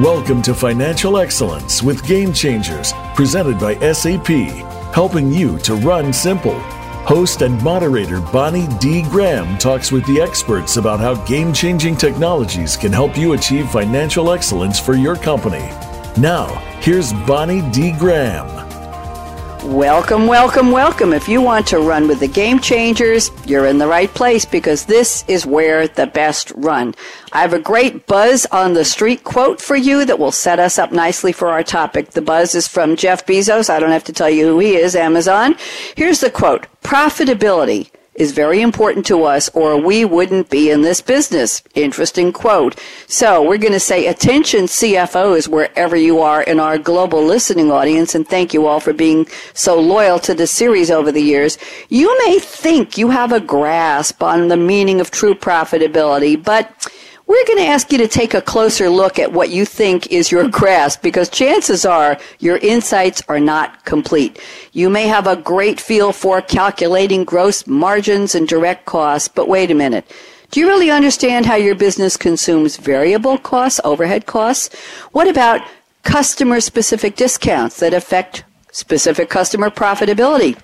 Welcome to Financial Excellence with Game Changers, presented by SAP, helping you to run simple. Host and moderator Bonnie D. Graham talks with the experts about how game-changing technologies can help you achieve financial excellence for your company. Now, here's Bonnie D. Graham. Welcome, welcome, welcome. If you want to run with the Game Changers, you're in the right place because this is where the best run. I have a great Buzz on the Street quote for you that will set us up nicely for our topic. The buzz is from Jeff Bezos. I don't have to tell you who he is, Amazon. Here's the quote. Profitability is very important to us or we wouldn't be in this business. Interesting quote. So we're going to say attention CFOs wherever you are in our global listening audience, and thank you all for being so loyal to this series over the years. You may think you have a grasp on the meaning of true profitability, but we're going to ask you to take a closer look at what you think is your grasp, because chances are your insights are not complete. You may have a great feel for calculating gross margins and direct costs, but wait a minute. Do you really understand how your business consumes variable costs, overhead costs? What about customer-specific discounts that affect specific customer profitability?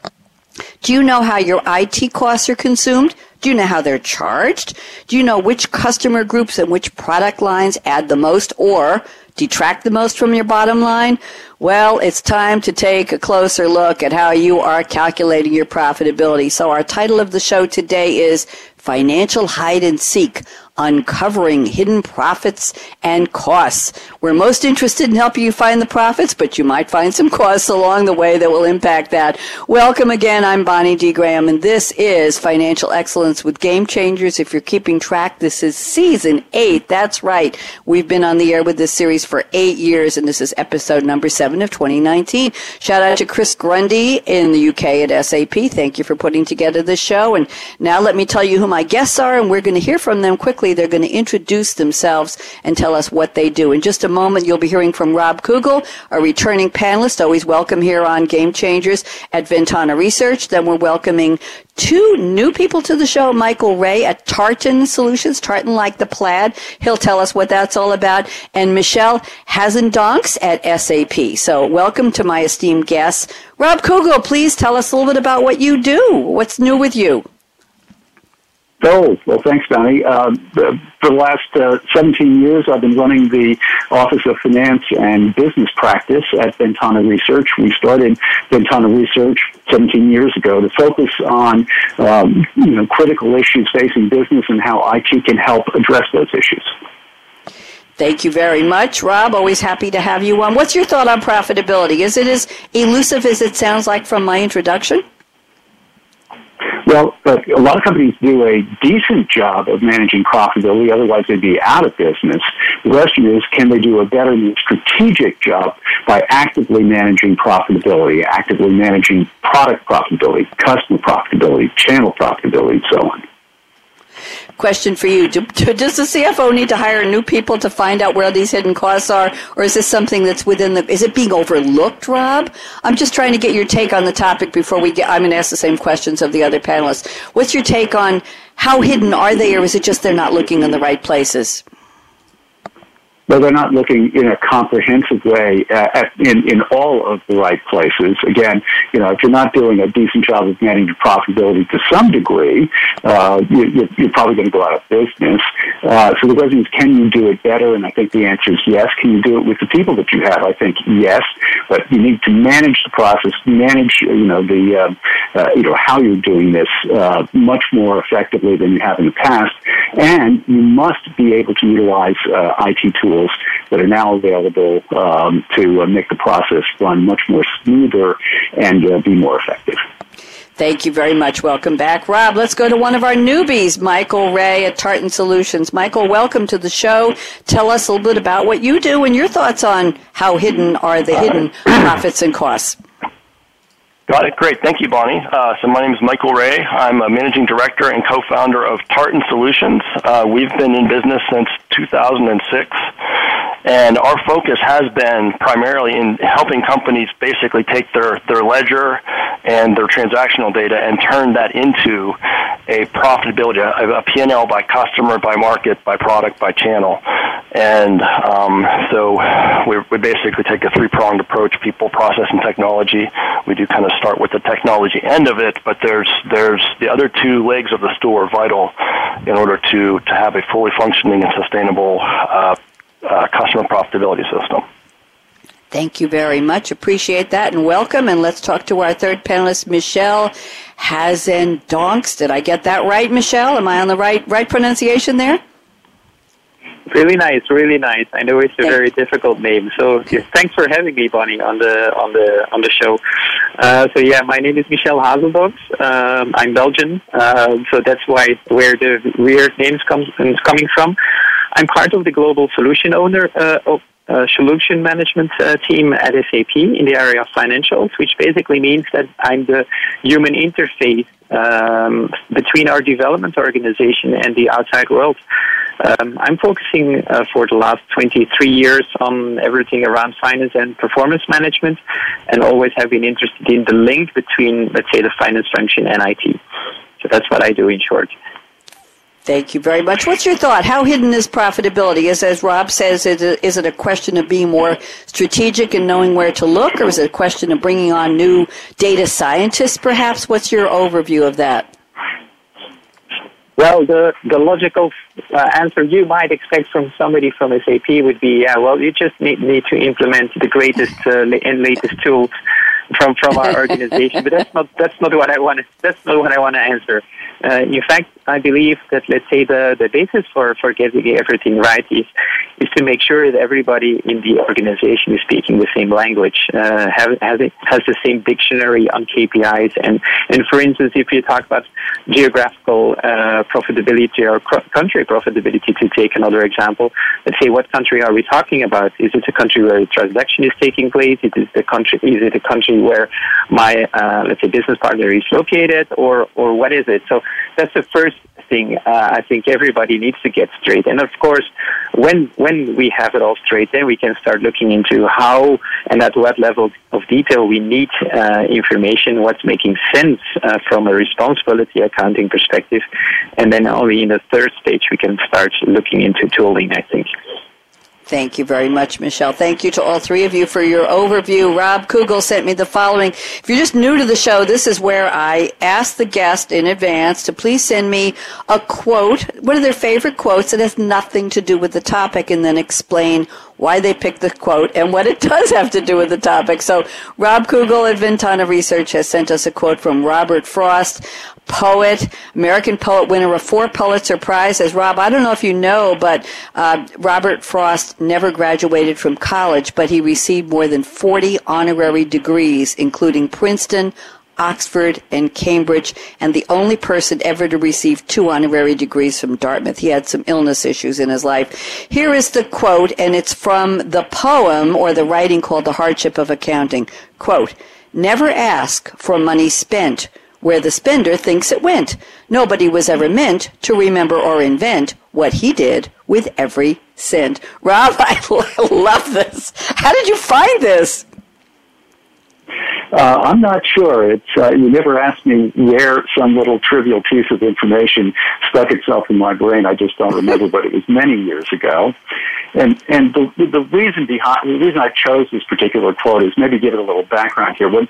Do you know how your IT costs are consumed? Do you know how they're charged? Do you know which customer groups and which product lines add the most or detract the most from your bottom line? Well, it's time to take a closer look at how you are calculating your profitability. So our title of the show today is Financial Hide and Seek, Uncovering Hidden Profits and Costs. We're most interested in helping you find the profits, but you might find some costs along the way that will impact that. Welcome again. I'm Bonnie D. Graham, and this is Financial Excellence with Game Changers. If you're keeping track, this is Season 8. That's right. We've been on the air with this series for 8 years, and this is episode number 7 of 2019. Shout out to Chris Grundy in the UK at SAP. Thank you for putting together this show. And now let me tell you who my guests are, and we're going to hear from them quickly. They're going to introduce themselves and tell us what they do. In just a moment, you'll be hearing from Rob Kugel, a returning panelist, always welcome here on Game Changers at Ventana Research. Then we're welcoming two new people to the show, Michael Ray at Tartan Solutions, Tartan like the plaid. He'll tell us what that's all about. And Michel Hazendonks at SAP. So welcome to my esteemed guests. Rob Kugel, please tell us a little bit about what you do. What's new with you? Oh, well, thanks, Donnie. For the last 17 years, I've been running the Office of Finance and Business Practice at Ventana Research. We started Ventana Research 17 years ago to focus on critical issues facing business and how IT can help address those issues. Thank you very much, Rob. Always happy to have you on. What's your thought on profitability? Is it as elusive as it sounds like from my introduction? Well, a lot of companies do a decent job of managing profitability, otherwise they'd be out of business. The question is, can they do a better, more strategic job by actively managing profitability, actively managing product profitability, customer profitability, channel profitability, and so on? Question for you. Does the CFO need to hire new people to find out where these hidden costs are, or is this something that's within the, is it being overlooked, Rob? I'm just trying to get your take on the topic before we get, I'm going to ask the same questions of the other panelists. What's your take on how hidden are they, or is it just they're not looking in the right places? Well, they're not looking in a comprehensive way in all of the right places. Again, if you're not doing a decent job of managing profitability to some degree, you're probably going to go out of business. So the question is, can you do it better? And I think the answer is yes. Can you do it with the people that you have? I think yes. But you need to manage the process, manage how you're doing this much more effectively than you have in the past, and you must be able to utilize IT tools that are now available to make the process run much more smoother and be more effective. Thank you very much. Welcome back, Rob. Let's go to one of our newbies, Michael Ray at Tartan Solutions. Michael, welcome to the show. Tell us a little bit about what you do and your thoughts on how hidden are the hidden profits and costs. Got it. Great. Thank you, Bonnie. So my name is Michael Ray. I'm a managing director and co-founder of Tartan Solutions. We've been in business since 2006, And our focus has been primarily in helping companies basically take their ledger and their transactional data and turn that into a profitability, a P&L by customer, by market, by product, by channel. And so we basically take a three-pronged approach: people, process, and technology. We do kind of start with the technology end of it, but there's the other two legs of the stool are vital in order to have a fully functioning and sustainable customer profitability system. Thank you very much. Appreciate that and welcome. And let's talk to our third panelist, Michel Hazendonks. Did I get that right, Michel? Am I on the right pronunciation there? Really nice, really nice. I know it's a very difficult name. So thanks for having me, Bonnie, on the show. My name is Michel Hazendonks. I'm Belgian, so that's where the weird name is coming from. I'm part of the global solution management team at SAP in the area of financials, which basically means that I'm the human interface between our development organization and the outside world. I'm focusing for the last 23 years on everything around finance and performance management, and always have been interested in the link between, let's say, the finance function and IT. So that's what I do in short. Thank you very much. What's your thought? How hidden is profitability? As Rob says, is it a question of being more strategic and knowing where to look, or is it a question of bringing on new data scientists, perhaps? What's your overview of that? Well, the logical answer you might expect from somebody from SAP would be, you just need to implement the greatest and latest tools from our organization. But that's not what I want to answer. In fact, I believe that, let's say, the basis for getting everything right is to make sure that everybody in the organization is speaking the same language, has the same dictionary on KPIs. And for instance, if you talk about geographical profitability or country profitability, to take another example, let's say, what country are we talking about? Is it a country where a transaction is taking place? Is it a country where my, let's say, business partner is located? Or what is it? So that's the first thing I think everybody needs to get straight. And of course, when we have it all straight, then we can start looking into how and at what level of detail we need information, what's making sense from a responsibility accounting perspective. And then only in the third stage, we can start looking into tooling, I think. Thank you very much, Michel. Thank you to all three of you for your overview. Rob Kugel sent me the following. If you're just new to the show, this is where I ask the guest in advance to please send me a quote, one of their favorite quotes that has nothing to do with the topic, and then explain why they picked the quote and what it does have to do with the topic. So Rob Kugel at Ventana Research has sent us a quote from Robert Frost, poet, American poet, winner of 4 Pulitzer Prizes. Rob, I don't know if you know, but Robert Frost never graduated from college, but he received more than 40 honorary degrees, including Princeton, Oxford, and Cambridge, and the only person ever to receive 2 honorary degrees from Dartmouth. He had some illness issues in his life. Here is the quote, and it's from the poem or the writing called The Hardship of Accounting. Quote, "Never ask for money spent where the spender thinks it went. Nobody was ever meant to remember or invent what he did with every cent." Rob, I love this. How did you find this? I'm not sure. You never asked me where some little trivial piece of information stuck itself in my brain. I just don't remember, but it was many years ago. And the reason I chose this particular quote is maybe give it a little background here. When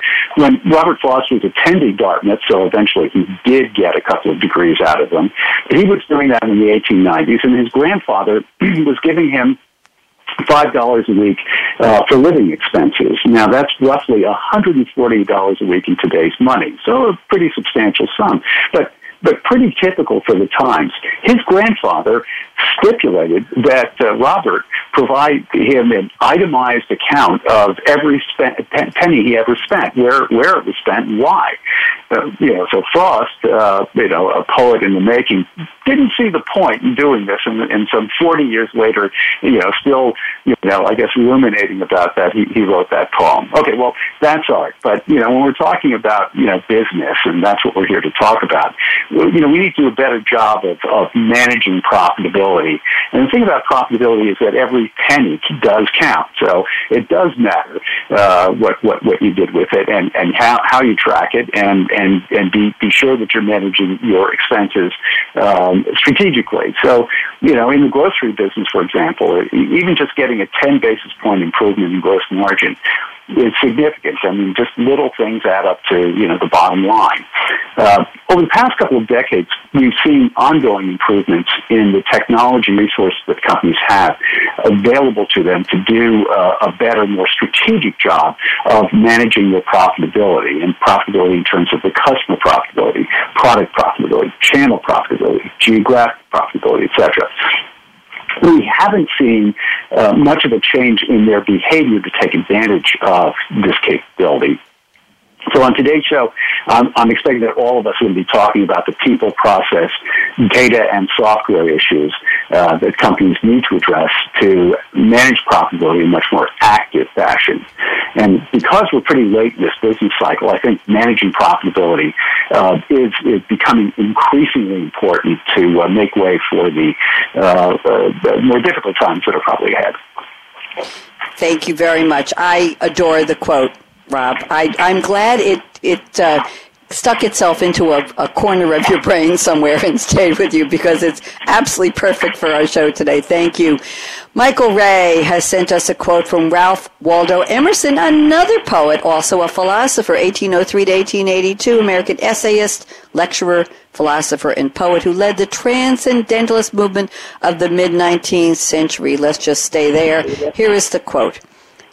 Robert Frost was attending Dartmouth, so eventually he did get a couple of degrees out of them, but he was doing that in the 1890s, and his grandfather was giving him $5 a week for living expenses. Now, that's roughly $140 a week in today's money, so a pretty substantial sum, but pretty typical for the times. His grandfather stipulated that Robert provide him an itemized account of every penny he ever spent, where it was spent, and why. So Frost, a poet in the making, didn't see the point in doing this, and some 40 years later, still, I guess, ruminating about that, he wrote that poem. Okay, well, that's art, but, when we're talking about, business, and that's what we're here to talk about, we need to do a better job of managing profitability, profitability. And the thing about profitability is that every penny does count. So it does matter what you did with it and how you track it and be sure that you're managing your expenses strategically. So, you know, in the grocery business, for example, even just getting a 10 basis point improvement in gross margin is significant. I mean, just little things add up to, you know, the bottom line. Over the past couple of decades, we've seen ongoing improvements in the technology resources that companies have available to them to do a better, more strategic job of managing their profitability, and profitability in terms of the customer profitability, product profitability, channel profitability, geographic profitability, etc. We haven't seen much of a change in their behavior to take advantage of this capability. So on today's show, I'm expecting that all of us will be talking about the people, process, data, and software issues that companies need to address to manage profitability in a much more active fashion. And because we're pretty late in this business cycle, I think managing profitability is becoming increasingly important to make way for the more difficult times that are probably ahead. Thank you very much. I adore the quote, Rob. I'm glad it stuck itself into a corner of your brain somewhere and stayed with you, because it's absolutely perfect for our show today. Thank you. Michael Ray has sent us a quote from Ralph Waldo Emerson, another poet, also a philosopher, 1803 to 1882, American essayist, lecturer, philosopher, and poet who led the transcendentalist movement of the mid-19th century. Let's just stay there. Here is the quote.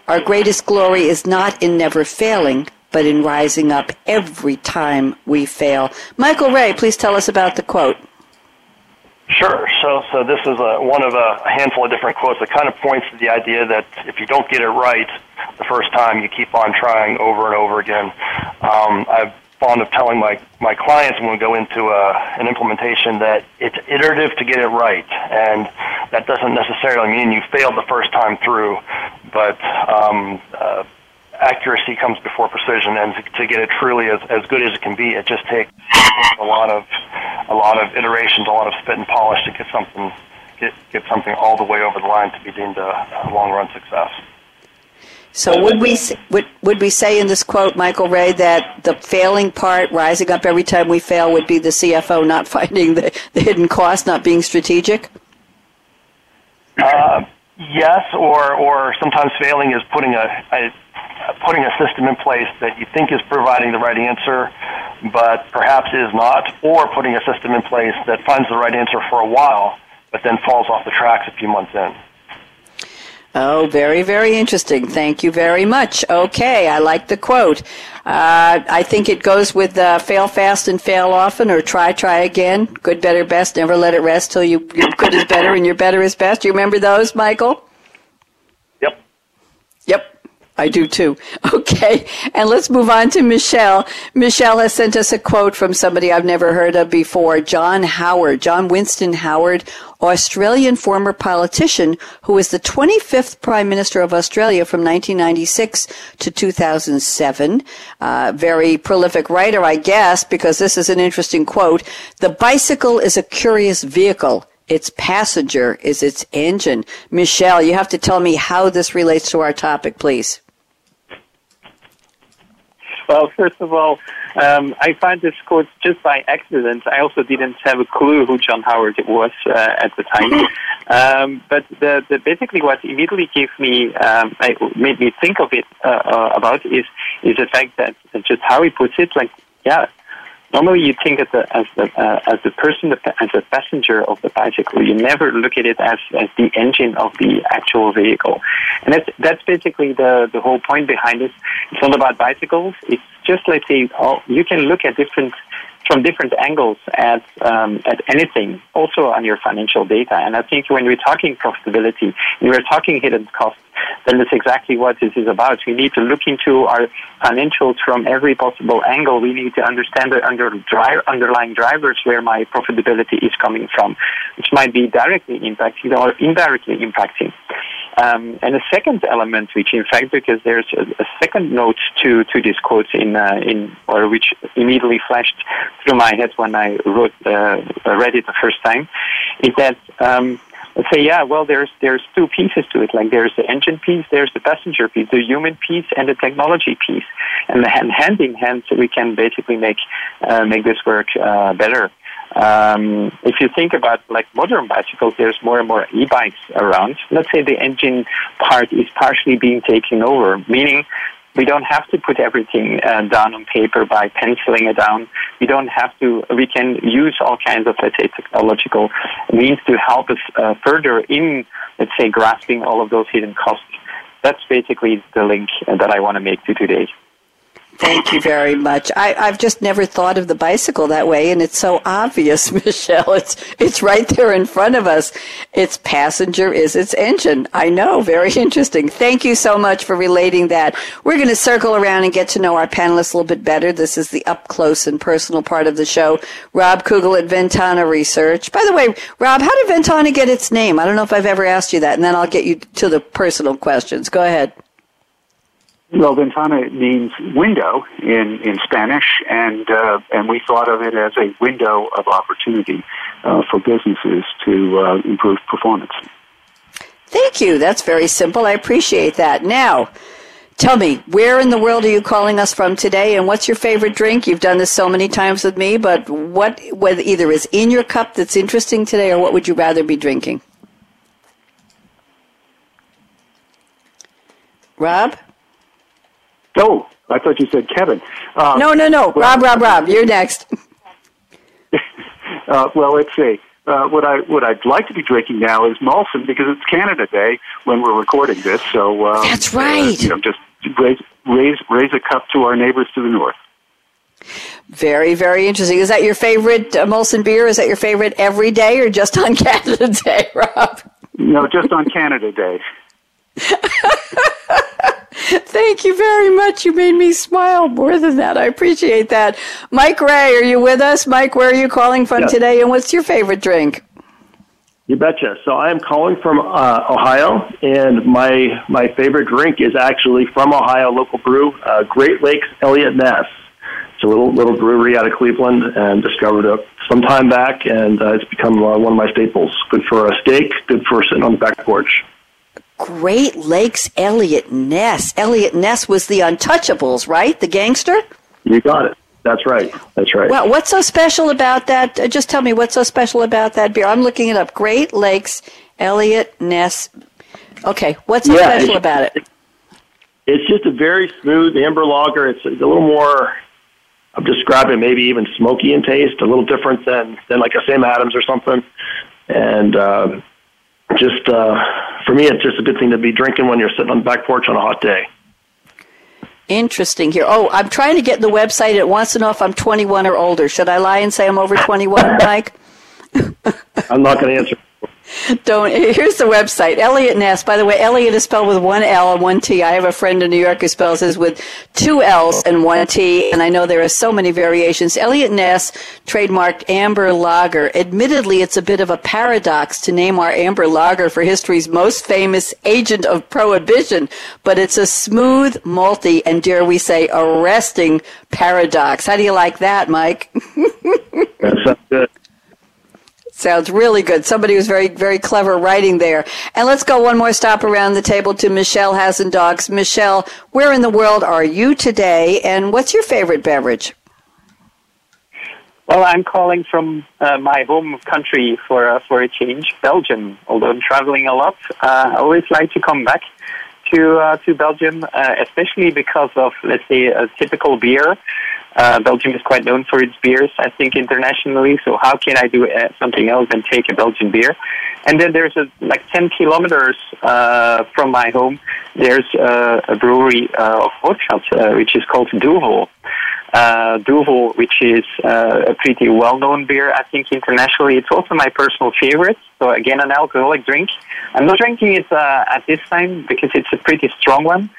Our greatest glory is not in never failing, but in rising up every time we fail. Michael Ray, please tell us about the quote. Sure. So this is one of a handful of different quotes that kind of points to the idea that if you don't get it right the first time, you keep on trying over and over again. I'm fond of telling my clients when we go into an implementation that it's iterative to get it right, and that doesn't necessarily mean you failed the first time through, but accuracy comes before precision, and to get it truly as good as it can be, it just takes a lot of iterations, a lot of spit and polish to get something all the way over the line to be deemed a long run success. So would we say in this quote, Michael Ray, that the failing part, rising up every time we fail, would be the CFO not finding the hidden cost, not being strategic? Yes, or sometimes failing is putting a system in place that you think is providing the right answer, but perhaps is not, or putting a system in place that finds the right answer for a while, but then falls off the tracks a few months in. Oh, very, very interesting. Thank you very much. Okay, I like the quote. I think it goes with fail fast and fail often, or try again. Good, better, best. Never let it rest till your good is better and your better is best. Do you remember those, Michael? Yep. I do too. Okay, and let's move on to Michel. Michel has sent us a quote from somebody I've never heard of before, John Winston Howard, Australian former politician who was the 25th Prime Minister of Australia from 1996 to 2007. Very prolific writer, I guess, because this is an interesting quote. The bicycle is a curious vehicle. Its passenger is its engine. Michel, you have to tell me how this relates to our topic, please. Well, first of all, I found this quote just by accident. I also didn't have a clue who John Howard was at the time. But basically what immediately made me think of it about is the fact that just how he puts it, like, yeah, normally you think as the passenger of the bicycle. You never look at it as the engine of the actual vehicle. And that's basically the whole point behind it. It's not about bicycles. It's just, let's say, you can look at from different angles at anything, also on your financial data. And I think when we're talking profitability, and we're talking hidden costs, then that's exactly what this is about. We need to look into our financials from every possible angle. We need to understand the underlying drivers where my profitability is coming from, which might be directly impacting or indirectly impacting. And a second element, which in fact, because there's a second note to this quote or which immediately flashed through my head when I read it the first time, is that I'd say, yeah, well, there's two pieces to it. Like, there's the engine piece, there's the passenger piece, the human piece, and the technology piece. And hand in hand, we can basically make this work better. If you think about like modern bicycles, there's more and more e-bikes around. Let's say the engine part is partially being taken over, meaning we don't have to put everything down on paper by penciling it down. We don't have to. We can use all kinds of, let's say, technological means to help us further in, let's say, grasping all of those hidden costs. That's basically the link that I want to make to today. Thank you very much. I've just never thought of the bicycle that way, and it's so obvious, Michel. It's right there in front of us. Its passenger is its engine. I know, very interesting. Thank you so much for relating that. We're going to circle around and get to know our panelists a little bit better. This is the up-close and personal part of the show. Rob Kugel at Ventana Research. By the way, Rob, how did Ventana get its name? I don't know if I've ever asked you that, and then I'll get you to the personal questions. Go ahead. Well, Ventana means window in Spanish, and we thought of it as a window of opportunity for businesses to improve performance. Thank you. That's very simple. I appreciate that. Now, tell me, where in the world are you calling us from today, and what's your favorite drink? You've done this so many times with me, but what either is in your cup that's interesting today, or what would you rather be drinking? Rob? Oh, I thought you said Kevin. No. Well, Rob, you're next. Well, let's see. What I'd like to be drinking now is Molson, because it's Canada Day when we're recording this. So that's right. Just raise a cup to our neighbors to the north. Very, very interesting. Is that your favorite Molson beer? Is that your favorite every day, or just on Canada Day, Rob? No, just on Canada Day. Thank you very much. You made me smile more than that. I appreciate that. Mike Ray, are you with us? Mike, where are you calling from today, and what's your favorite drink? You betcha. So I am calling from Ohio, and my favorite drink is actually from Ohio, local brew, Great Lakes Elliot Ness. It's a little brewery out of Cleveland, and discovered it some time back, and it's become one of my staples. Good for a steak, good for sitting on the back porch. Great Lakes Elliot Ness. Elliot Ness was the Untouchables, right? The gangster? You got it. That's right. That's right. Well, what's so special about that? Just tell me what's so special about that beer. I'm looking it up. Great Lakes Elliot Ness. Okay. What's so special about it? It's just a very smooth amber lager. It's a little more, I'm describing maybe even smoky in taste, a little different than like a Sam Adams or something. And, for me, it's just a good thing to be drinking when you're sitting on the back porch on a hot day. Interesting here. Oh, I'm trying to get the website. It wants to know if I'm 21 or older. Should I lie and say I'm over 21, Mike? I'm not going to answer. Don't. Here's the website, Elliot Ness. By the way, Elliot is spelled with one L and one T. I have a friend in New York who spells his with two L's and one T, and I know there are so many variations. Elliot Ness, trademarked amber lager. Admittedly, it's a bit of a paradox to name our amber lager for history's most famous agent of prohibition, but it's a smooth, malty, and dare we say, arresting paradox. How do you like that, Mike? That sounds good. Sounds really good. Somebody was very, very clever writing there. And let's go one more stop around the table to Michel Hazendonks. Michel, where in the world are you today, and what's your favorite beverage? Well, I'm calling from my home country for a change, Belgium. Although I'm traveling a lot, I always like to come back to Belgium, especially because of, let's say, a typical beer. Belgium is quite known for its beers, I think, internationally. So how can I do something else than take a Belgian beer? And then there's 10 kilometers from my home. There's a brewery of vodka, which is called Duvel. Duvel, which is a pretty well-known beer, I think, internationally. It's also my personal favorite. So again, an alcoholic drink. I'm not drinking it at this time because it's a pretty strong one.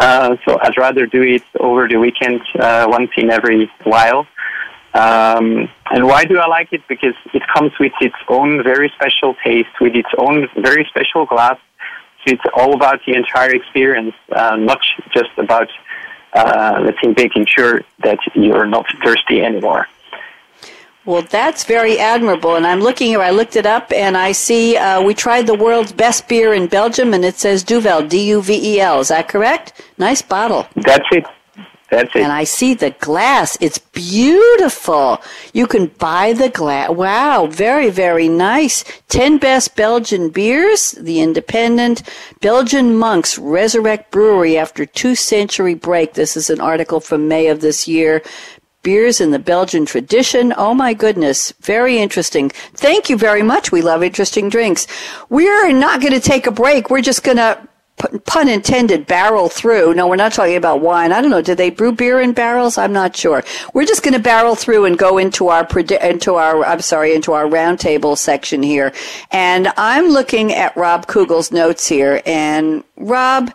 So I'd rather do it over the weekend once in every while. And why do I like it? Because it comes with its own very special taste, with its own very special glass. So it's all about the entire experience, not just about, making sure that you're not thirsty anymore. Well, that's very admirable, and I'm looking here. I looked it up, and I see we tried the world's best beer in Belgium, and it says Duvel, D-U-V-E-L. Is that correct? Nice bottle. That's it. That's it. And I see the glass. It's beautiful. You can buy the glass. Wow, very, very nice. 10 Best Belgian Beers, The Independent. Belgian monks resurrect brewery after 2-century break. This is an article from May of this year. Beers in the Belgian tradition. Oh, my goodness. Very interesting. Thank you very much. We love interesting drinks. We're not going to take a break. We're just going to, pun intended, barrel through. No, we're not talking about wine. I don't know. Do they brew beer in barrels? I'm not sure. We're just going to barrel through and go into our roundtable section here. And I'm looking at Rob Kugel's notes here. And Rob,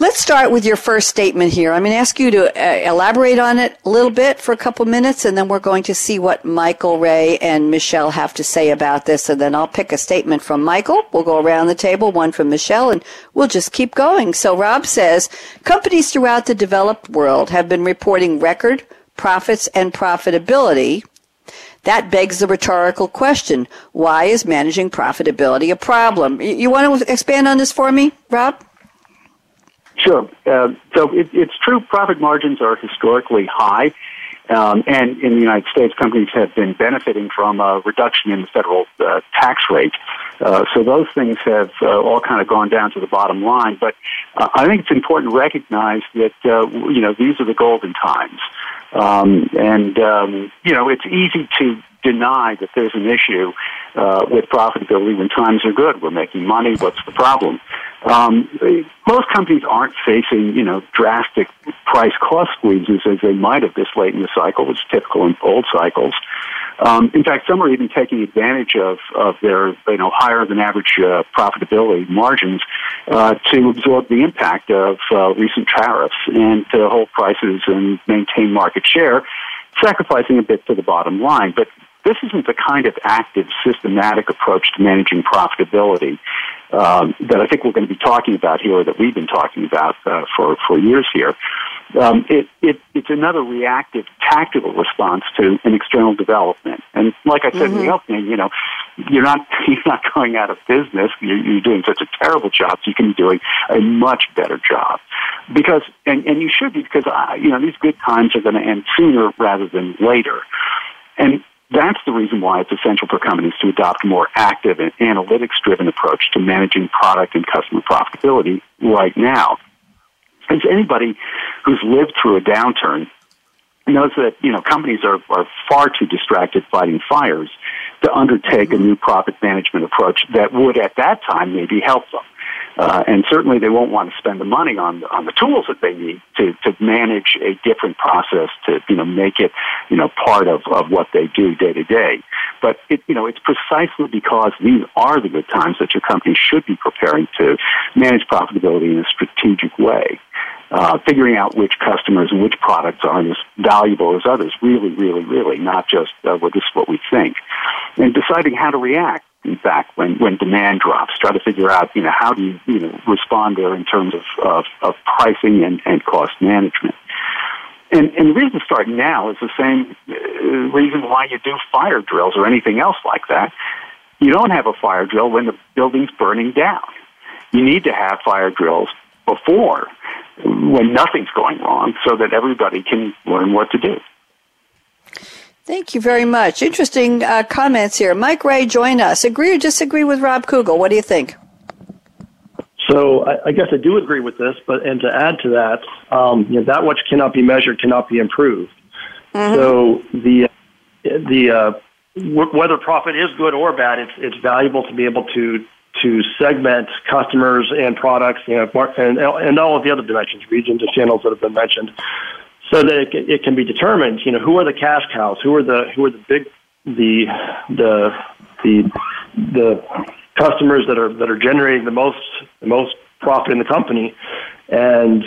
let's start with your first statement here. I'm going to ask you to elaborate on it a little bit for a couple minutes, and then we're going to see what Michael Ray and Michelle have to say about this, and then I'll pick a statement from Michael. We'll go around the table, one from Michelle, and we'll just keep going. So Rob says, companies throughout the developed world have been reporting record profits and profitability. That begs the rhetorical question, why is managing profitability a problem? You want to expand on this for me, Rob? Sure. So it's true profit margins are historically high, and in the United States, companies have been benefiting from a reduction in the federal tax rate. So those things have all kind of gone down to the bottom line. But I think it's important to recognize that, these are the golden times. It's easy to deny that there's an issue with profitability when times are good. We're making money. What's the problem? Most companies aren't facing, drastic price-cost squeezes as they might have this late in the cycle. It's typical in old cycles. In fact, some are even taking advantage of their, higher than average profitability margins to absorb the impact of recent tariffs and to hold prices and maintain market share, sacrificing a bit to the bottom line. But this isn't the kind of active, systematic approach to managing profitability that I think we're going to be talking about here, or that we've been talking about for years here. It's another reactive, tactical response to an external development. And like I said in the opening, you're not going out of business. You're doing such a terrible job. So you can be doing a much better job, because and you should be, because these good times are going to end sooner rather than later. And that's the reason why it's essential for companies to adopt a more active and analytics-driven approach to managing product and customer profitability right now. As anybody who's lived through a downturn knows that, companies are far too distracted fighting fires to undertake a new profit management approach that would, at that time, maybe help them. And certainly they won't want to spend the money on the tools that they need to manage a different process to, make it, part of what they do day to day. But it's precisely because these are the good times that your company should be preparing to manage profitability in a strategic way. Figuring out which customers and which products are as valuable as others, really, really, really, not just, this is what we think. And deciding how to react. In fact, when demand drops, try to figure out, how do you, respond there in terms of pricing and cost management. And the reason to start now is the same reason why you do fire drills or anything else like that. You don't have a fire drill when the building's burning down. You need to have fire drills before, when nothing's going wrong, so that everybody can learn what to do. Thank you very much. Interesting comments here. Mike Ray, join us. Agree or disagree with Rob Kugel? What do you think? So I guess I do agree with this, but to add to that, that which cannot be measured cannot be improved. Mm-hmm. So whether profit is good or bad, it's valuable to be able to segment customers and products, and all of the other dimensions, regions and channels that have been mentioned. So that it can be determined, who are the cash cows, who are the big, the customers that are generating the most profit in the company, and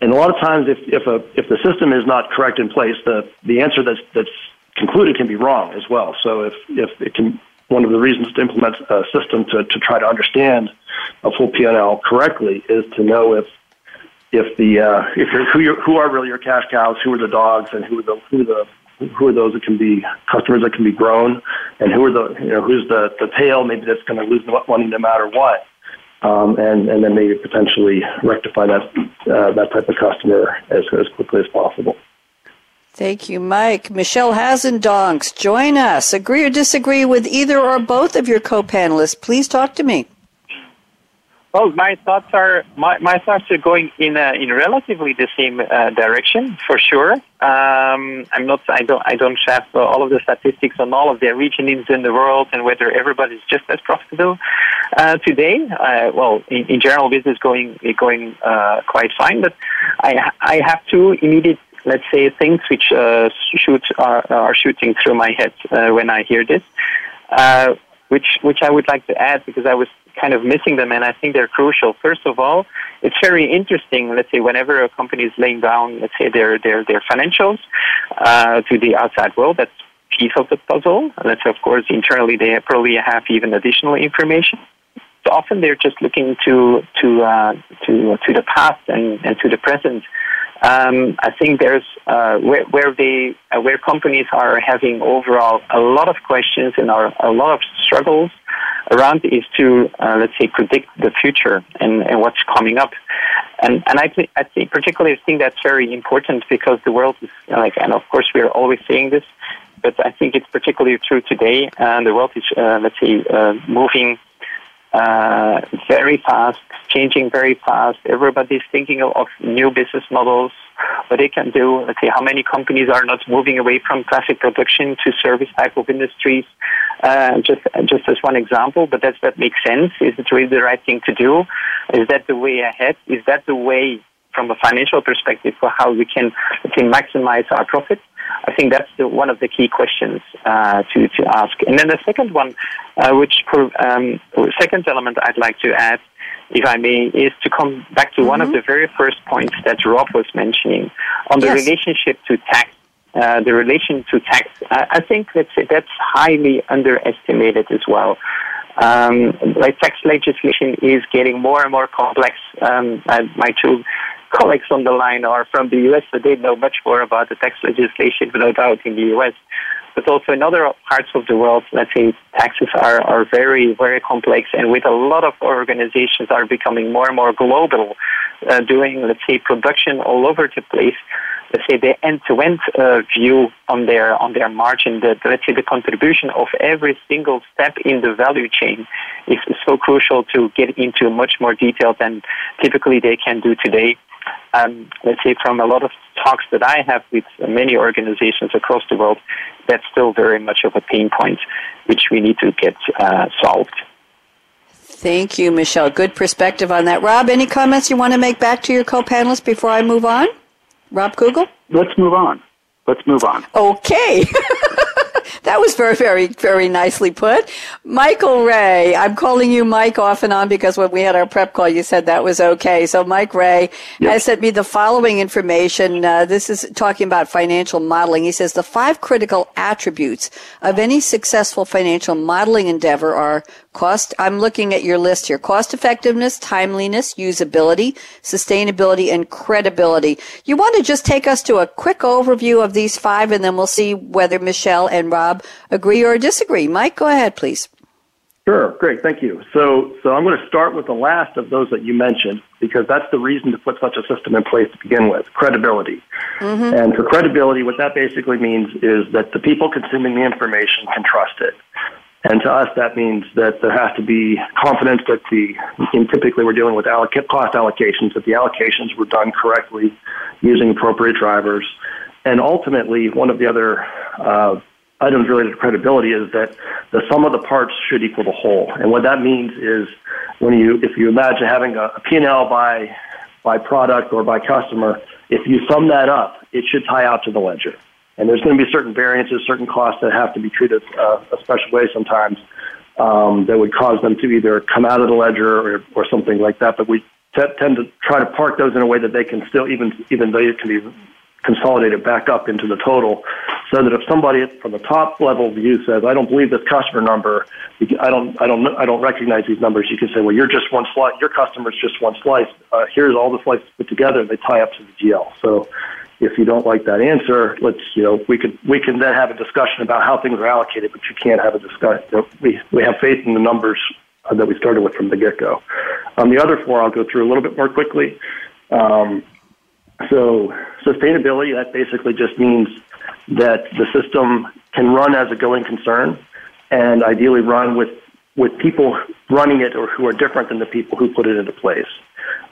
a lot of times if the system is not correct in place, the answer that's concluded can be wrong as well. So if it can, one of the reasons to implement a system to try to understand a full P&L correctly is to know if the who are really your cash cows, who are the dogs, and who are the who are those that can be customers that can be grown, and who are the, you know, who's the tail maybe that's going to lose money no matter what, and then maybe potentially rectify that type of customer as quickly as possible. Thank you, Mike. Michel Hazendonks, join us. Agree or disagree with either or both of your co-panelists? Please talk to me. Well, my thoughts are going in relatively the same direction for sure. I don't have all of the statistics on all of the regions in the world and whether everybody's just as profitable today. In general, business going quite fine, but I have two immediate, let's say, things which are shooting through my head when I hear this, which I would like to add because I was kind of missing them, and I think they're crucial. First of all, it's very interesting, let's say, whenever a company is laying down, let's say, their financials to the outside world, that's a piece of the puzzle. Let's say, of course, internally they probably have even additional information. So often they're just looking to the past and to the present. I think there's where companies are having overall a lot of questions and are a lot of struggles around is to let's say predict the future and what's coming up, and I think that's very important because the world is like, and of course we are always saying this, but I think it's particularly true today, and the world is moving. Very fast, changing very fast. Everybody's thinking of new business models, what they can do. Let's say how many companies are not moving away from classic production to service type of industries. Just as one example, but does that make sense? Is it really the right thing to do? Is that the way ahead? Is that the way from a financial perspective for how we can, let's say, maximize our profits? I think that's one of the key questions to ask. And then the second one, second element I'd like to add, if I may, is to come back to one of the very first points that Rob was mentioning on the relationship to tax. The relation to tax, I think that's highly underestimated as well. Like tax legislation is getting more and more complex. My two colleagues on the line are from the U.S., so they know much more about the tax legislation, no doubt, in the U.S. But also in other parts of the world, let's say taxes are very, very complex, and with a lot of organizations are becoming more and more global, doing, let's say, production all over the place. Let's say the end-to-end view on their margin, let's say the contribution of every single step in the value chain is so crucial to get into much more detail than typically they can do today. Let's say from a lot of talks that I have with many organizations across the world, that's still very much of a pain point which we need to get solved. Thank you, Michel. Good perspective on that. Rob, any comments you want to make back to your co-panelists before I move on? Rob Kugel? Let's move on. Okay. That was very, very, very nicely put. Michael Ray, I'm calling you Mike off and on because when we had our prep call, you said that was okay. So Mike Ray has sent me the following information. This is talking about financial modeling. He says the 5 critical attributes of any successful financial modeling endeavor are cost. I'm looking at your list here. Cost effectiveness, timeliness, usability, sustainability, and credibility. You want to just take us to a quick overview of these 5, and then we'll see whether Michel and Rob agree or disagree. Mike, go ahead, please. Sure. Great. Thank you. So I'm going to start with the last of those that you mentioned, because that's the reason to put such a system in place to begin with, credibility. Mm-hmm. And for credibility, what that basically means is that the people consuming the information can trust it. And to us, that means that there has to be confidence that typically we're dealing with cost allocations, that the allocations were done correctly using appropriate drivers. And ultimately, one of the other items related to credibility is that the sum of the parts should equal the whole. And what that means is if you imagine having a P&L by product or by customer, if you sum that up, it should tie out to the ledger. And there's going to be certain variances, certain costs that have to be treated a special way sometimes that would cause them to either come out of the ledger or something like that. But we tend to try to park those in a way that they can still, even though it can be consolidated back up into the total, so that if somebody from the top level view says, I don't believe this customer number, I don't recognize these numbers, you can say, well, you're just one slice, your customer's just one slice. Here's all the slices put together, they tie up to the GL. So if you don't like that answer, let's, you know, we can then have a discussion about how things are allocated, but you can't have a discussion. You know, we have faith in the numbers that we started with from the get-go. The other four I'll go through a little bit more quickly. So sustainability, that basically just means that the system can run as a going concern and ideally run with people running it or who are different than the people who put it into place.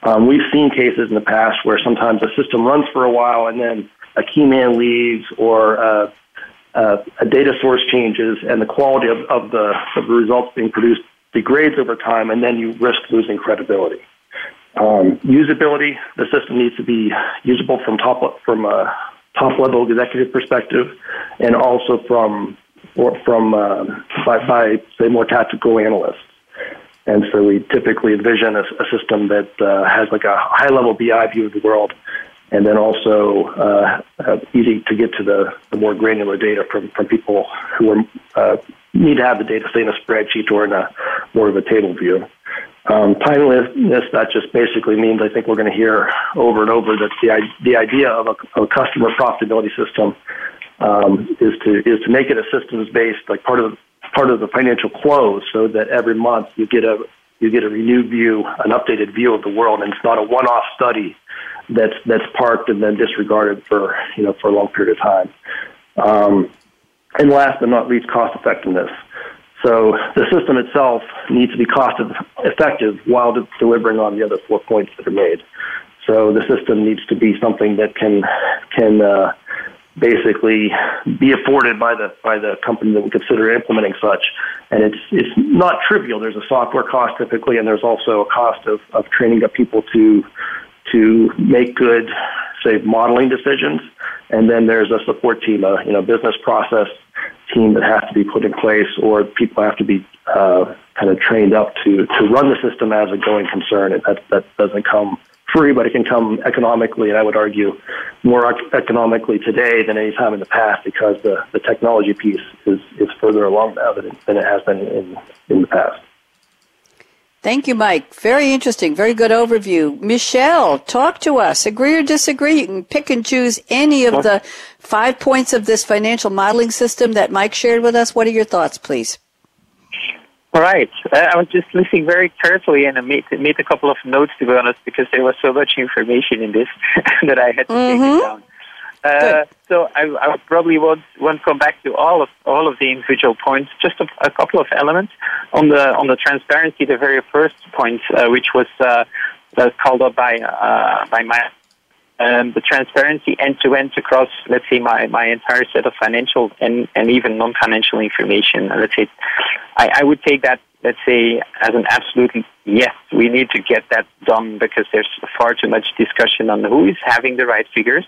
We've seen cases in the past where sometimes a system runs for a while and then a key man leaves or a data source changes and the quality of the results being produced degrades over time, and then you risk losing credibility. Usability, the system needs to be usable from a top-level executive perspective and also by say, more tactical analysts. And so we typically envision a system that has like a high-level BI view of the world and then also easy to get to the more granular data from people who need to have the data, say, in a spreadsheet or in a more of a table view. Timeliness, that just basically means I think we're going to hear over and over that the idea of a customer profitability system is to make it a systems-based, like part of the financial close, so that every month you get a renewed view, an updated view of the world, and it's not a one-off study that's parked and then disregarded for a long period of time. And last but not least, cost effectiveness. So the system itself needs to be cost effective while delivering on the other 4 points that are made. So the system needs to be something that can basically be afforded by the company that would consider implementing such. And it's not trivial. There's a software cost typically, and there's also a cost of training up people to make good, say, modeling decisions. And then there's a support team, a business process team that has to be put in place, or people have to be kind of trained up to run the system as a going concern. And that doesn't come free, but it can come economically, and I would argue more economically today than any time in the past, because the technology piece is further along now than it has been in the past. Thank you, Mike. Very interesting. Very good overview. Michel, talk to us. Agree or disagree? You can pick and choose any of the 5 points of this financial modeling system that Mike shared with us. What are your thoughts, please? All right. I was just listening very carefully, and I made a couple of notes, to be honest, because there was so much information in this that I had to take it down. So I probably won't come back to all of the individual points. Just a couple of elements on the transparency. The very first point, which was called up by my the transparency end to end across, let's say, my entire set of financial and even non-financial information. Let's say, I would take that, let's say, as an absolutely yes, we need to get that done, because there's far too much discussion on who is having the right figures.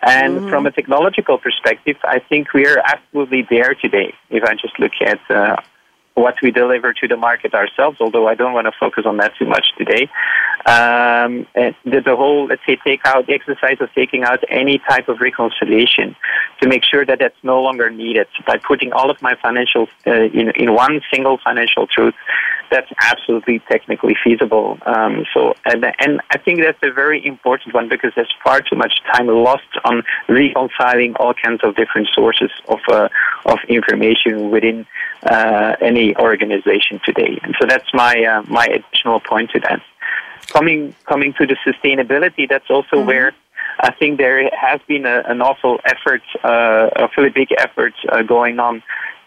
And from a technological perspective, I think we are absolutely there today. If I just look at what we deliver to the market ourselves, although I don't want to focus on that too much today, the whole, let's say, the exercise of taking out any type of reconciliation to make sure that that's no longer needed by putting all of my financial in one single financial truth, that's absolutely technically feasible. So I think that's a very important one, because there's far too much time lost on reconciling all kinds of different sources of information within any organization today. And so that's my additional point to that. Coming to the sustainability, that's also where I think there has been an awful effort, a really big effort going on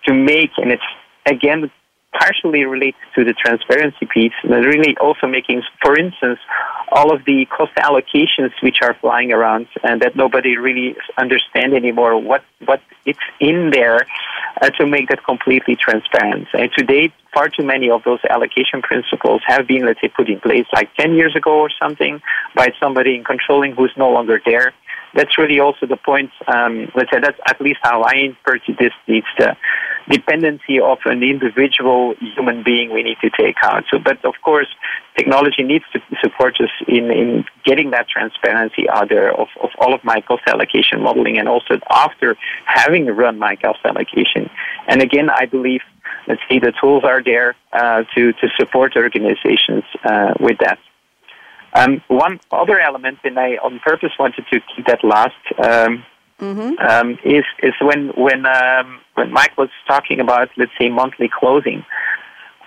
to make, and it's again partially related to the transparency piece, but really also making, for instance, all of the cost allocations which are flying around and that nobody really understands anymore what it's in there, to make that completely transparent. And today, far too many of those allocation principles have been, let's say, put in place like 10 years ago or something by somebody in controlling who's no longer there. That's really also the point, let's say, that's at least how I interpret this. It's the dependency of an individual human being we need to take out. So, but of course, technology needs to support us in getting that transparency out there of all of my cost allocation modeling, and also after having run my cost allocation. And again, I believe, let's say, the tools are there to support organizations with that. One other element, and I on purpose wanted to keep that last, is when Mike was talking about, let's say, monthly closing.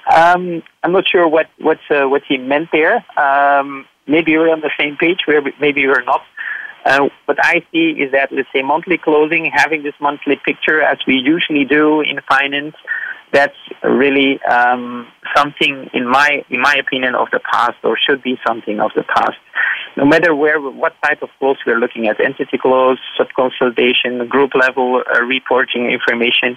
I'm not sure what he meant there. Maybe we're on the same page, maybe we're not. What I see is that, let's say, monthly closing, having this monthly picture as we usually do in finance, that's really something, in my opinion, of the past, or should be something of the past. No matter what type of close we're looking at, entity close, sub-consolidation, group-level reporting information,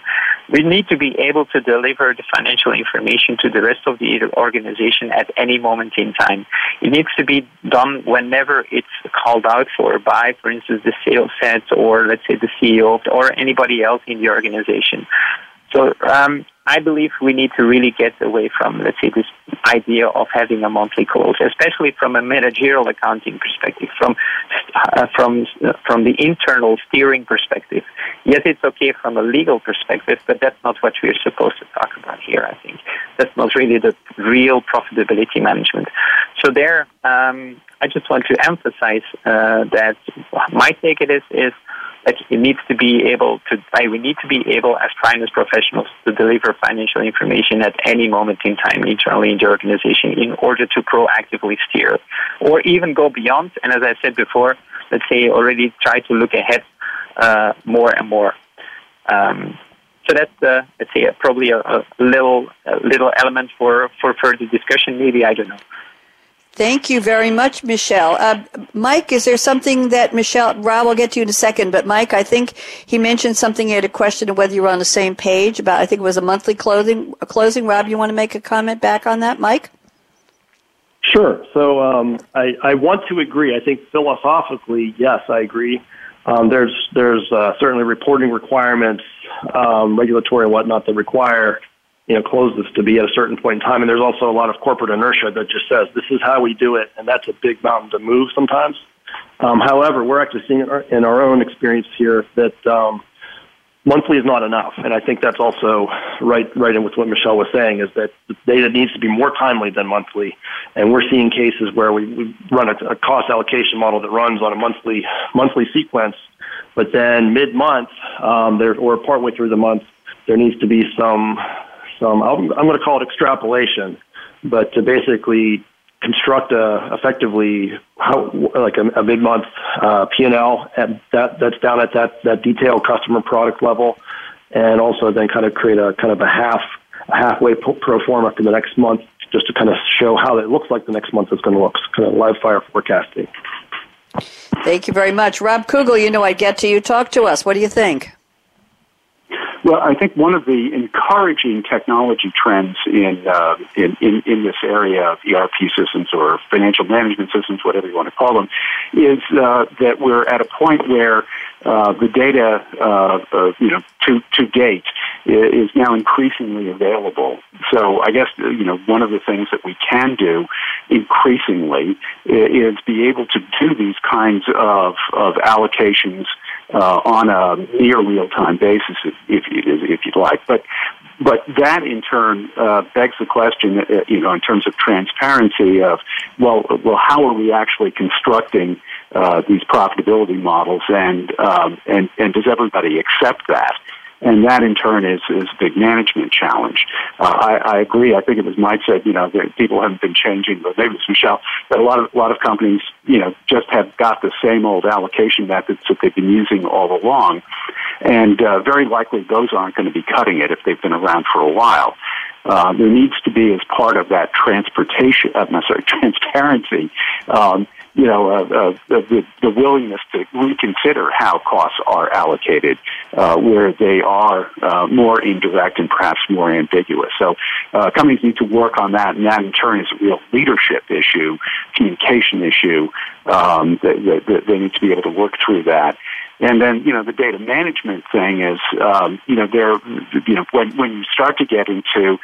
we need to be able to deliver the financial information to the rest of the organization at any moment in time. It needs to be done whenever it's called out for by, for instance, the sales head or, let's say, the CEO or anybody else in the organization. So I believe we need to really get away from, let's say, this idea of having a monthly close, especially from a managerial accounting perspective, from the internal steering perspective. Yes, it's okay from a legal perspective, but that's not what we're supposed to talk about here, I think. That's not really the real profitability management. So there, I just want to emphasize that my take it is that it needs to be able to, we need to be able as finance professionals to deliver financial information at any moment in time internally in the organization in order to proactively steer or even go beyond. And as I said before, let's say already try to look ahead more and more. So that's, let's say, probably a little element for further discussion. Maybe, I don't know. Thank you very much, Michel. Mike, is there something that Rob, I'll get to you in a second, but Mike, I think he mentioned something. He had a question of whether you were on the same page about, I think it was a monthly closing. Rob, you want to make a comment back on that, Mike? Sure. So I want to agree. I think philosophically, yes, I agree. There's certainly reporting requirements, regulatory and whatnot that require close this to be at a certain point in time. And there's also a lot of corporate inertia that just says, this is how we do it, and that's a big mountain to move sometimes. However, we're actually seeing in our own experience here that monthly is not enough. And I think that's also right in with what Michel was saying, is that the data needs to be more timely than monthly. And we're seeing cases where we run a cost allocation model that runs on a monthly sequence, but then mid-month or partway through the month, there needs to be some, I'm going to call it extrapolation, but to basically construct effectively a mid-month P&L that's down at that detailed customer product level, and also then kind of create a halfway pro forma for the next month, just to kind of show how it looks like the next month is going to look. It's kind of live fire forecasting. Thank you very much. Rob Kugel, I get to you. Talk to us. What do you think? Well, I think one of the encouraging technology trends in this area of ERP systems or financial management systems, whatever you want to call them, is that we're at a point where the data, to date, is now increasingly available. So I guess, one of the things that we can do increasingly is be able to do these kinds of allocations on a near real-time basis, if you'd like. But that, in turn, begs the question, in terms of transparency of, well, how are we actually constructing these profitability models, and does everybody accept that? And that, in turn, is a big management challenge. I agree. I think it was Mike said, that people haven't been changing, but maybe it's Michel, but a lot of companies, just have got the same old allocation methods that they've been using all along. And very likely those aren't going to be cutting it if they've been around for a while. There needs to be, as part of that transparency, the willingness to reconsider how costs are allocated where they are more indirect and perhaps more ambiguous. So companies need to work on that, and that in turn is a real leadership issue, communication issue. They need to be able to work through that. And then, the data management thing is, when you start to get into,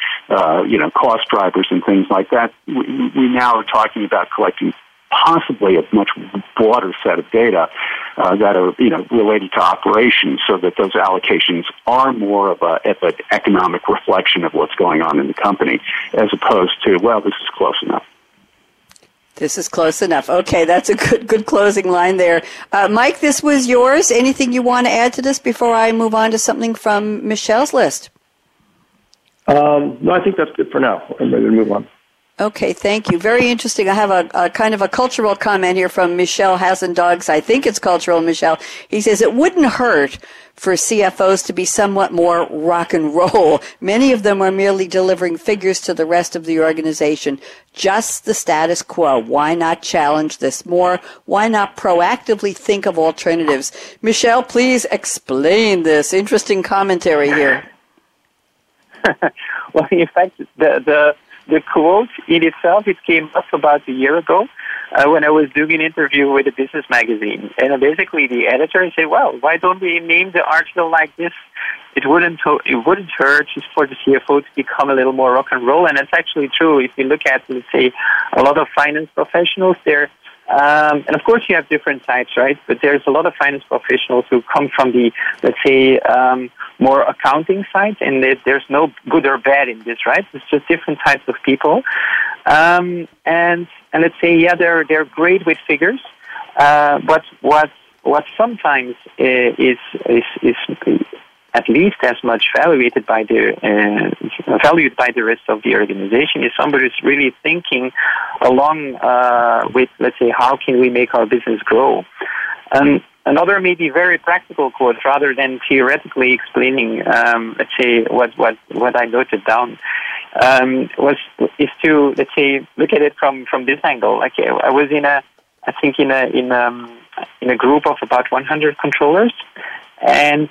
cost drivers and things like that, we now are talking about collecting possibly a much broader set of data that are, related to operations, so that those allocations are more of an economic reflection of what's going on in the company, as opposed to, well, this is close enough. This is close enough. Okay, that's a good closing line there. Mike, this was yours. Anything you want to add to this before I move on to something from Michelle's list? No, I think that's good for now. I'm ready to move on. Okay, thank you. Very interesting. I have a kind of a cultural comment here from Michel Hazendonks. I think it's cultural, Michel. He says, it wouldn't hurt for CFOs to be somewhat more rock and roll. Many of them are merely delivering figures to the rest of the organization. Just the status quo. Why not challenge this more? Why not proactively think of alternatives? Michel, please explain this. Interesting commentary here. Well, in fact, the quote in itself, it came up about a year ago when I was doing an interview with a business magazine. And basically the editor said, well, why don't we name the article like this? It wouldn't hurt for the CFO to become a little more rock and roll. And that's actually true. If you look at, let's say, a lot of finance professionals, they're and of course you have different types, right? But there's a lot of finance professionals who come from the, let's say, more accounting side, and there's no good or bad in this, right? It's just different types of people. And let's say, yeah, they're great with figures, but what sometimes is at least as much valued by the rest of the organization is somebody who's really thinking along with, let's say, how can we make our business grow? Another maybe very practical quote, rather than theoretically explaining, let's say, what I noted down, is to, let's say, look at it from this angle. Like, I was in a group of about 100 controllers. And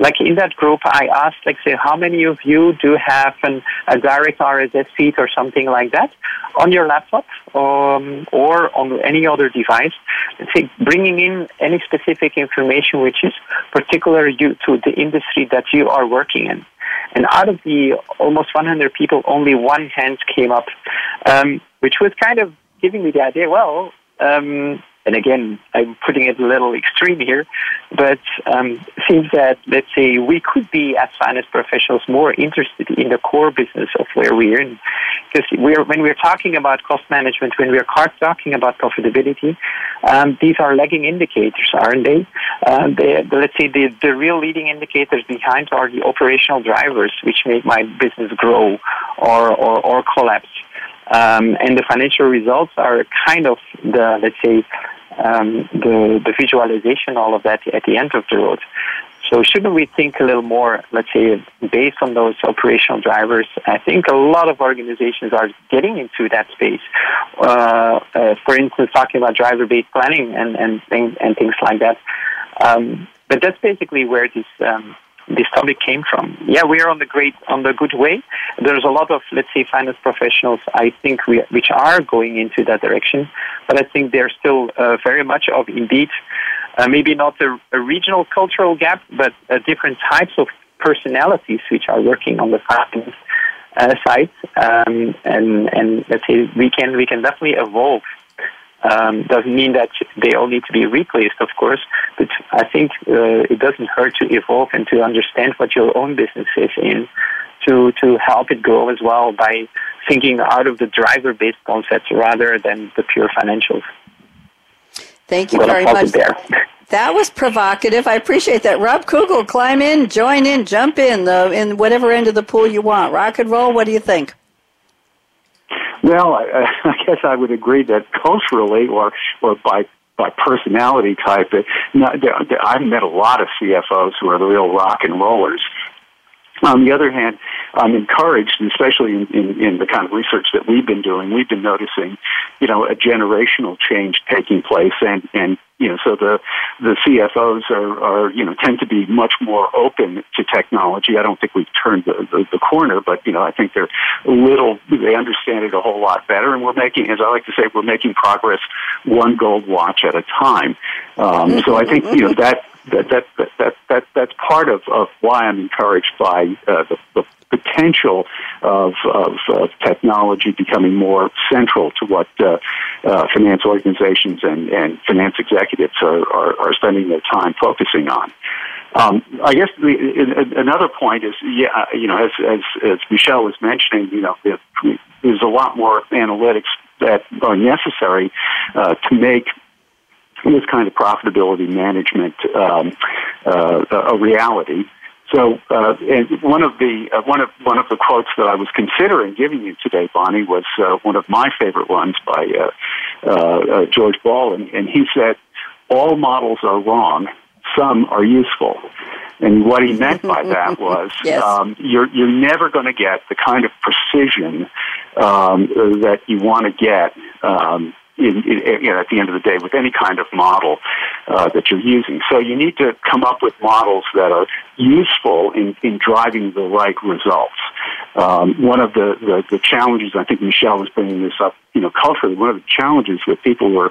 like in that group, I asked, like, say, how many of you do have a direct RSS feed or something like that on your laptop or on any other device? Let's say, bringing in any specific information which is particular to the industry that you are working in. And out of the almost 100 people, only one hand came up, which was kind of giving me the idea, well, and again, I'm putting it a little extreme here, but it seems that, let's say, we could be, as finance professionals, more interested in the core business of where we're in. Because when we're talking about cost management, when we're talking about profitability, these are lagging indicators, aren't they? Let's say the real leading indicators behind are the operational drivers, which make my business grow or collapse. And the financial results are kind of the visualization, all of that at the end of the road. So shouldn't we think a little more, let's say, based on those operational drivers? I think a lot of organizations are getting into that space. For instance, talking about driver-based planning and things like that. But that's basically where this topic came from. Yeah, we are on the good way. There's a lot of, let's say, finance professionals, I think, which are going into that direction. But I think there's still very much of, indeed, maybe not a regional cultural gap, but different types of personalities which are working on the finance side. And let's say we can definitely evolve. Doesn't mean that they all need to be replaced, of course, but I think it doesn't hurt to evolve and to understand what your own business is in, to help it grow as well by thinking out of the driver-based concepts rather than the pure financials. Thank you very much. That was provocative. I appreciate that. Rob Kugel, climb in, join in, jump in whatever end of the pool you want. Rock and roll, what do you think? Well, I guess I would agree that culturally or by personality type, I've met a lot of CFOs who are the real rock and rollers. On the other hand, I'm encouraged, and especially in the kind of research that we've been doing, we've been noticing, a generational change taking place, so the CFOs are tend to be much more open to technology. I don't think we've turned the corner, but I think they understand it a whole lot better, and we're making, as I like to say, we're making progress one gold watch at a time. So I think that's part of why I'm encouraged by the potential of technology becoming more central to what finance organizations and finance executives are spending their time focusing on. I guess another point is, as Michel was mentioning, there's a lot more analytics that are necessary to make this kind of profitability management a reality. So, and one of the quotes that I was considering giving you today, Bonnie, was one of my favorite ones by George Ball, and he said, "All models are wrong. Some are useful." And what he meant by that was yes. You're never going to get the kind of precision that you want to get at the end of the day with any kind of model that you're using. So you need to come up with models that are useful in driving the right results. One of the challenges, I think Michel was bringing this up, culturally, one of the challenges with people were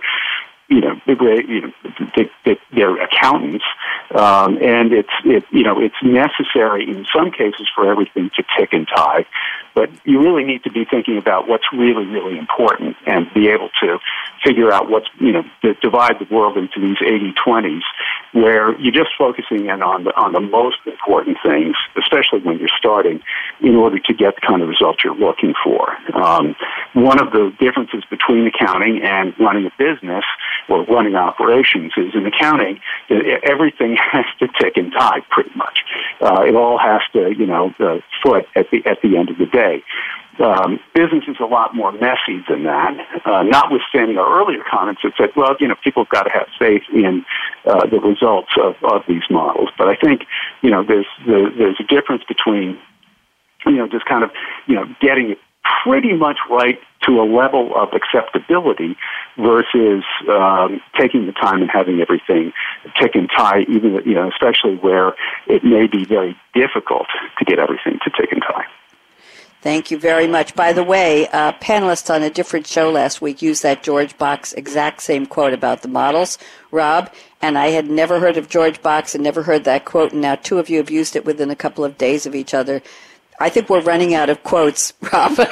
they're accountants, and it's necessary in some cases for everything to tick and tie, but you really need to be thinking about what's really, really important and be able to figure out what's, divide the world into these 80/20s where you're just focusing in on the most important things, especially when you're starting, in order to get the kind of results you're looking for. One of the differences between accounting and running a business or running operations is in accounting, everything has to tick and tie pretty much. It all has to, foot at the end of the day. Business is a lot more messy than that. Notwithstanding our earlier comments that said, people have got to have faith in the results of these models. But I think, there's a difference between, just kind of, getting it pretty much right to a level of acceptability versus taking the time and having everything tick and tie, even especially where it may be very difficult to get everything to tick and tie. Thank you very much. By the way, panelists on a different show last week used that George Box exact same quote about the models, Rob, and I had never heard of George Box and never heard that quote, and now two of you have used it within a couple of days of each other. I think we're running out of quotes, Rob. I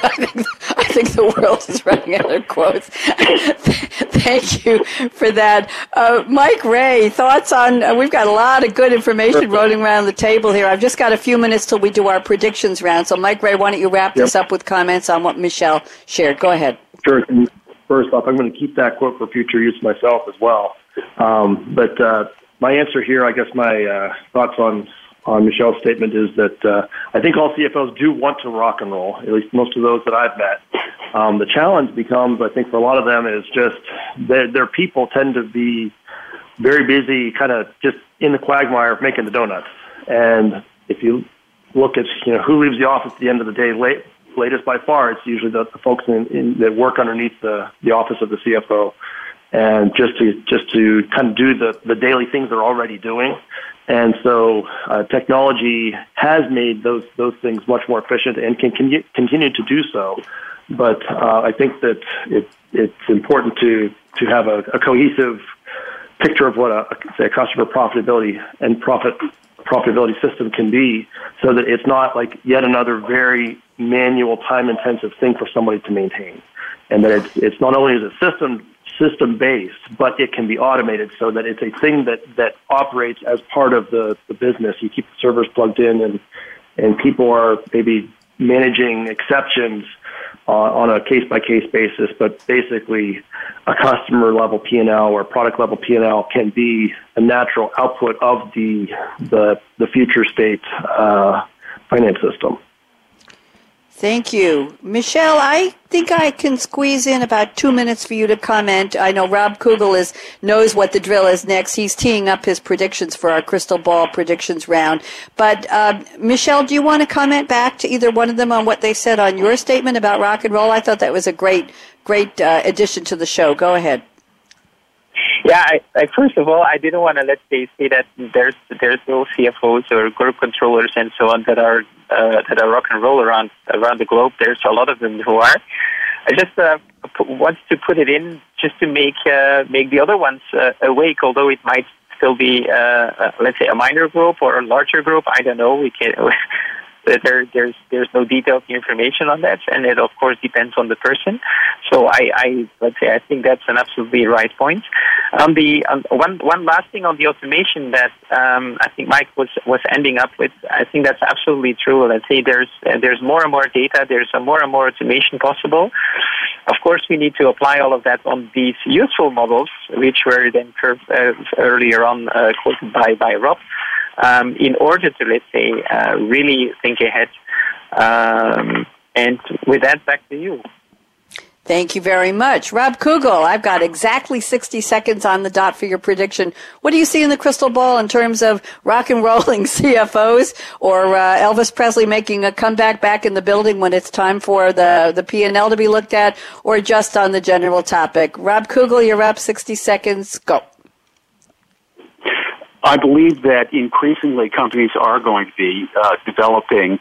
think the world is running out of quotes. Thank you for that. Mike Ray, thoughts on, we've got a lot of good information rolling around the table here. I've just got a few minutes till we do our predictions round. So, Mike Ray, why don't you wrap this up with comments on what Michel shared? Go ahead. Sure. And first off, I'm going to keep that quote for future use myself as well. My answer here, I guess my thoughts on Michel's statement is that I think all CFOs do want to rock and roll, at least most of those that I've met. The challenge becomes, I think, for a lot of them is just their people tend to be very busy, kind of just in the quagmire of making the donuts. And if you look at who leaves the office at the end of the day latest by far, it's usually the folks that work underneath the office of the CFO. And just to kind of do the daily things they're already doing. And so technology has made those things much more efficient and can continue to do so. But I think that it's important to have a cohesive picture of what a customer profitability and profitability system can be, so that it's not like yet another very manual, time-intensive thing for somebody to maintain. And that it's not only is a system-based, but it can be automated so that it's a thing that operates as part of the business. You keep the servers plugged in, and people are maybe managing exceptions on a case-by-case basis, but basically a customer-level P&L or product-level P&L can be a natural output of the future state finance system. Thank you. Michel, I think I can squeeze in about 2 minutes for you to comment. I know Rob Kugel knows what the drill is next. He's teeing up his predictions for our crystal ball predictions round. But, Michel, do you want to comment back to either one of them on what they said on your statement about rock and roll? I thought that was a great addition to the show. Go ahead. Yeah, I first of all, I didn't want to say that there's no CFOs or group controllers and so on that are rock and roll around the globe. There's a lot of them who are. I just want to put it in just to make the other ones awake, although it might still be let's say a minor group or a larger group. I don't know. We can. There's no detailed information on that, and it of course depends on the person. So I think that's an absolutely right point. One last thing on the automation that I think Mike was ending up with. I think that's absolutely true. Let's say there's more and more data. There's more and more automation possible. Of course, we need to apply all of that on these useful models, which were then earlier on quoted by Rob, in order to, let's say, really think ahead. And with that, back to you. Thank you very much. Rob Kugel, I've got exactly 60 seconds on the dot for your prediction. What do you see in the crystal ball in terms of rock and rolling CFOs or Elvis Presley making a comeback back in the building when it's time for the P&L to be looked at, or just on the general topic? Rob Kugel, you're up. 60 seconds. Go. I believe that increasingly companies are going to be developing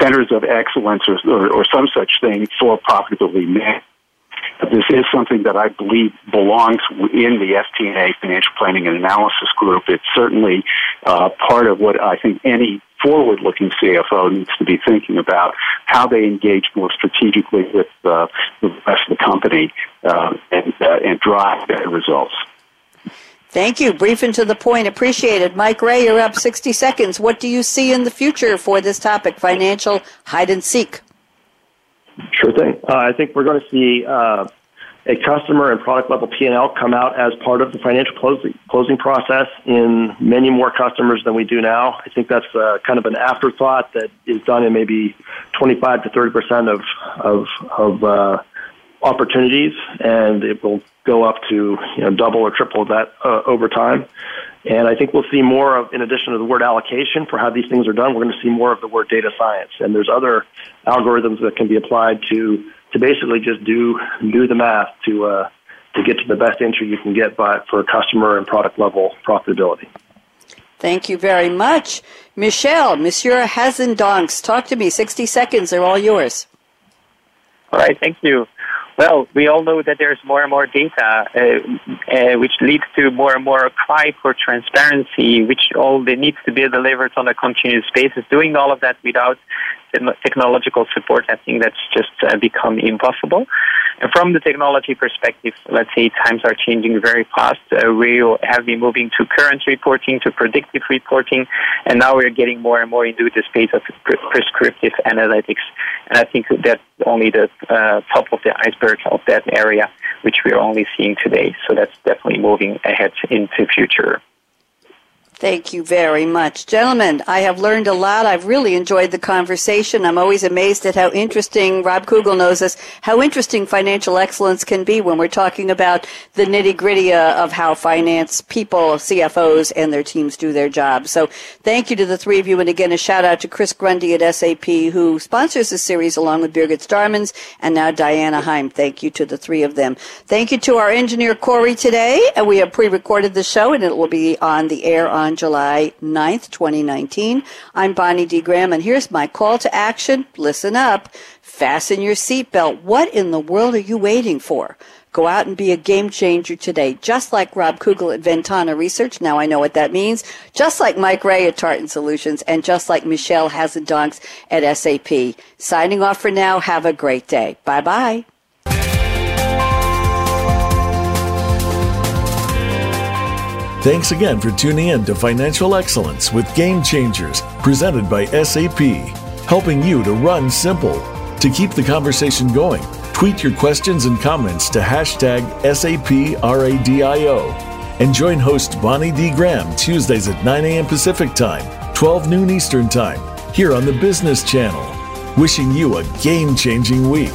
centers of excellence or some such thing for profitability management. This is something that I believe belongs in the FP&A, Financial Planning and Analysis Group. It's certainly part of what I think any forward-looking CFO needs to be thinking about, how they engage more strategically with the rest of the company and drive better results. Thank you. Brief and to the point. Appreciated. Mike Ray, you're up 60 seconds. What do you see in the future for this topic, financial hide-and-seek? Sure thing. I think we're going to see a customer and product-level P&L come out as part of the financial closing process in many more customers than we do now. I think that's kind of an afterthought that is done in maybe 25 to 30% of opportunities, and it will go up to double or triple that over time. And I think we'll see more of, in addition to the word allocation for how these things are done, we're going to see more of the word data science. And there's other algorithms that can be applied to basically just do the math to get to the best answer you can get for customer and product level profitability. Thank you very much, Michel. Monsieur Hazendonks, talk to me. 60 seconds. They're all yours. All right. Thank you. Well, we all know that there's more and more data, which leads to more and more cry for transparency, which all that needs to be delivered on a continuous basis. Doing all of that without technological support, I think that's just become impossible. And from the technology perspective, let's say times are changing very fast. We have been moving to current reporting, to predictive reporting, and now we're getting more and more into the space of prescriptive analytics. And I think that's only the top of the iceberg of that area, which we're only seeing today. So that's definitely moving ahead into future. Thank you very much. Gentlemen, I have learned a lot. I've really enjoyed the conversation. I'm always amazed at how interesting, Rob Kugel knows us, how interesting financial excellence can be when we're talking about the nitty-gritty of how finance people, CFOs, and their teams do their jobs. So thank you to the three of you. And again, a shout-out to Chris Grundy at SAP, who sponsors this series along with Birgit Starmans and now Diana Heim. Thank you to the three of them. Thank you to our engineer, Corey, today. And we have pre-recorded the show, and it will be on the air on July 9th, 2019. I'm Bonnie D. Graham, and here's my call to action. Listen up. Fasten your seatbelt. What in the world are you waiting for? Go out and be a game changer today, just like Rob Kugel at Ventana Research. Now I know what that means. Just like Mike Ray at Tartan Solutions, and just like Michel Hazendonks at SAP. Signing off for now. Have a great day. Bye-bye. Thanks again for tuning in to Financial Excellence with Game Changers, presented by SAP, helping you to run simple. To keep the conversation going, tweet your questions and comments to #SAPRadio. And join host Bonnie D. Graham Tuesdays at 9 a.m. Pacific Time, 12 noon Eastern Time, here on the Business Channel. Wishing you a game-changing week.